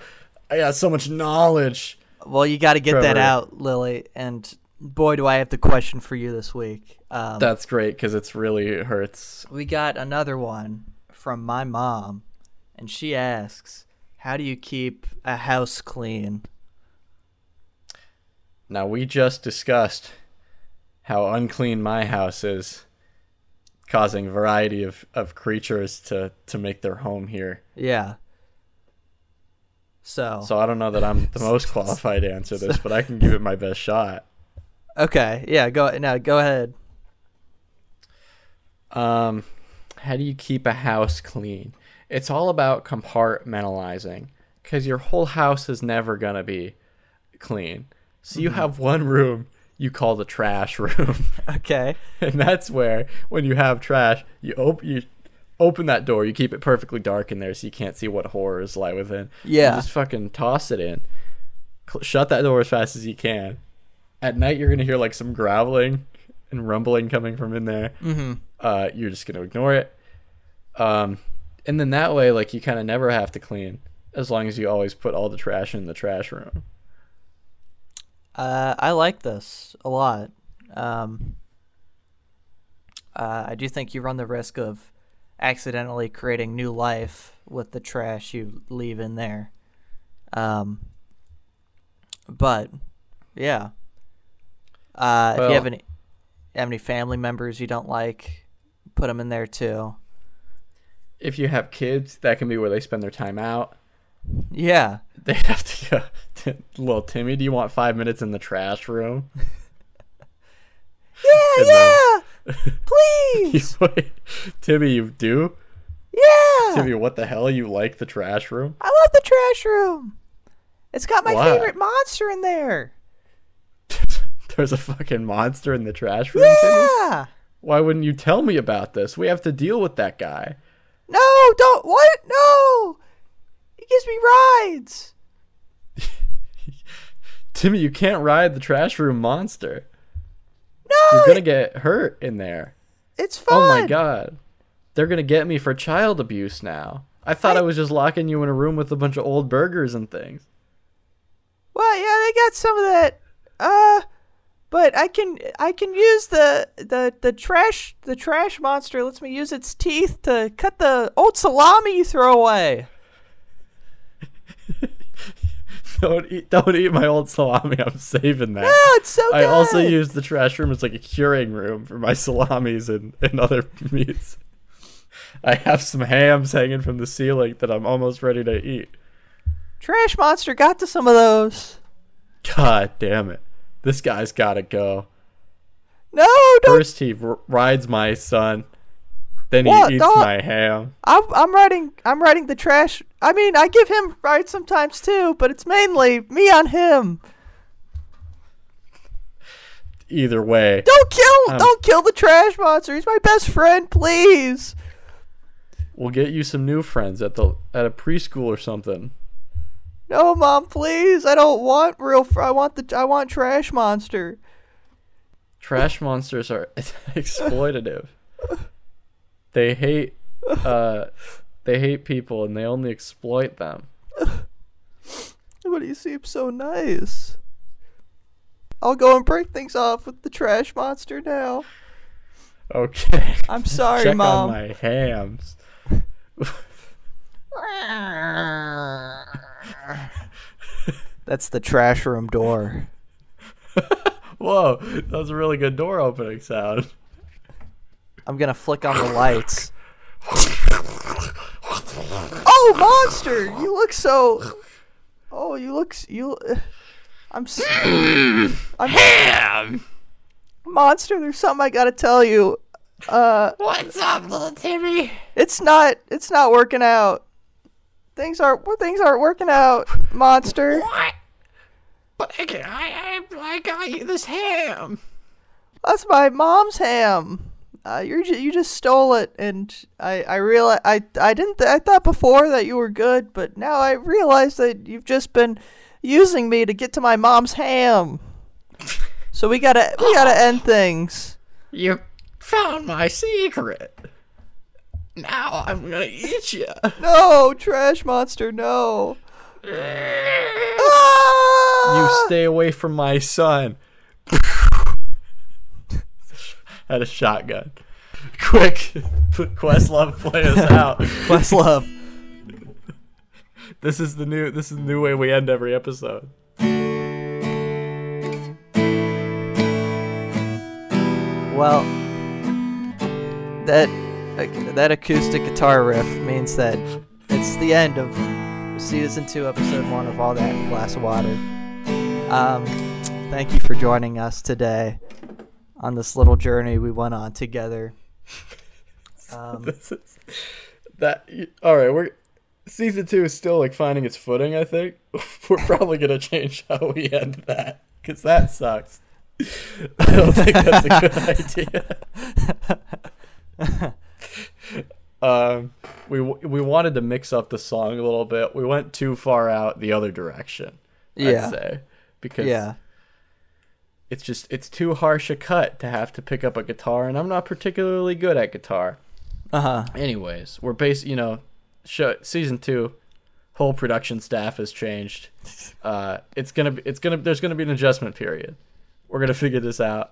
I got so much knowledge. Well, you got to get Trevor. that out, Lily, and boy, do I have the question for you this week. Um, That's great because it's really hurts. We got another one from my mom. And she asks, how do you keep a house clean? Now, we just discussed how unclean my house is, causing a variety of, of creatures to, to make their home here. Yeah. So So I don't know that I'm the most qualified to answer this, but I can give it my best shot. Okay. Yeah, go no, go ahead. Um, how do you keep a house clean? It's all about compartmentalizing because your whole house is never going to be clean. So you mm-hmm. have one room you call the trash room. Okay. And that's where when you have trash, you, op- you open that door. You keep it perfectly dark in there so you can't see what horrors lie within. Yeah. You just fucking toss it in. Cl- shut that door as fast as you can. At night, you're going to hear like some growling and rumbling coming from in there. Mm-hmm. Uh, you're just going to ignore it. Um... And then that way, like, you kind of never have to clean as long as you always put all the trash in the trash room. Uh, I like this a lot. Um, uh, I do think you run the risk of accidentally creating new life with the trash you leave in there. Um, but, yeah. Uh, well, if you have any, have any family members you don't like, put them in there too. If you have kids, that can be where they spend their time out. Yeah. They have to go, little Timmy, do you want five minutes in the trash room? yeah, and yeah. Then, Please. You, wait, Timmy, you do? Yeah. Timmy, what the hell? You like the trash room? I love the trash room. It's got my Why? favorite monster in there. There's a fucking monster in the trash room, yeah. Timmy? Why wouldn't you tell me about this? We have to deal with that guy. No, don't. What? No. He gives me rides. Timmy, you can't ride the trash room monster. No. You're going to get hurt in there. It's fun. Oh, my God. They're going to get me for child abuse now. I thought I... I was just locking you in a room with a bunch of old burgers and things. Well, yeah, they got some of that. Uh, But I can I can use the the the trash the trash monster lets me use its teeth to cut the old salami you throw away. Don't eat, don't eat my old salami. I'm saving that. Yeah, it's so good. I also use the trash room as like a curing room for my salamis and, and other meats. I have some hams hanging from the ceiling that I'm almost ready to eat. Trash monster got to some of those. God damn it. This guy's gotta go. No, don't. First he r- rides my son. Then he well, eats no, my ham. I'm, I'm writing I'm writing the trash. I mean, I give him rides sometimes too, but it's mainly me on him. Either way. Don't kill um, don't kill the trash monster. He's my best friend, please. We'll get you some new friends at the at a preschool or something. No, Mom, please. I don't want real fr- I want the I want trash monster. Trash monsters are exploitative. They hate uh they hate people and they only exploit them. But he seems so nice. I'll go and break things off with the trash monster now. Okay. I'm sorry, Check Mom. Check on my hams. That's the trash room door. Whoa, that was a really good door opening sound. I'm gonna flick on the lights. Oh, monster! You look so. Oh, you look you. I'm. I'm Ham. Monster, there's something I gotta tell you. Uh. What's up, little Timmy? It's not. It's not working out. Things aren't. Things aren't working out, monster. What? But okay, I, I I got you this ham. That's my mom's ham. Uh, you ju- you just stole it, and I I realize I I didn't th- I thought before that you were good, but now I realize that you've just been using me to get to my mom's ham. So we gotta we gotta oh, end things. You found my secret. Now I'm gonna eat you. No, trash monster, no. Ah! You stay away from my son. Had a shotgun. Quick, put Questlove, play us out. Questlove. This is the new. This is the new way we end every episode. Well, that that acoustic guitar riff means that it's the end of season two, episode one of All That in a Glass of Water. Um, thank you for joining us today on this little journey we went on together. Um, this is, that all right. We're season two is still like finding its footing. I think we're probably gonna change how we end that because that sucks. I don't think that's a good idea. um, we we wanted to mix up the song a little bit. We went too far out the other direction. Yeah. I'd say because yeah. It's just, it's too harsh a cut to have to pick up a guitar, and I'm not particularly good at guitar. Uh-huh. Anyways, we're based, you know, show, season two, whole production staff has changed. Uh, it's gonna be, it's gonna, there's gonna be an adjustment period. We're gonna figure this out.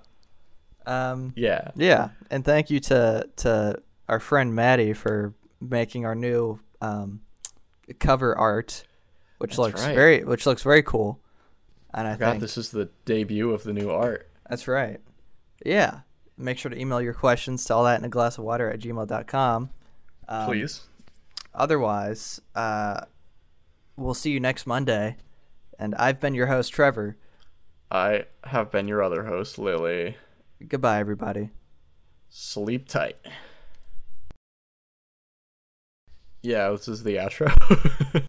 Um. Yeah. Yeah, and thank you to to our friend Maddie for making our new um, cover art, which That's looks right. very, which looks very cool. And I forgot think, this is the debut of the new art. That's right. Yeah. Make sure to email your questions to all that in a glass of water at gmail dot com. Um, Please. Otherwise, uh, we'll see you next Monday. And I've been your host, Trevor. I have been your other host, Lily. Goodbye, everybody. Sleep tight. Yeah, this is the outro.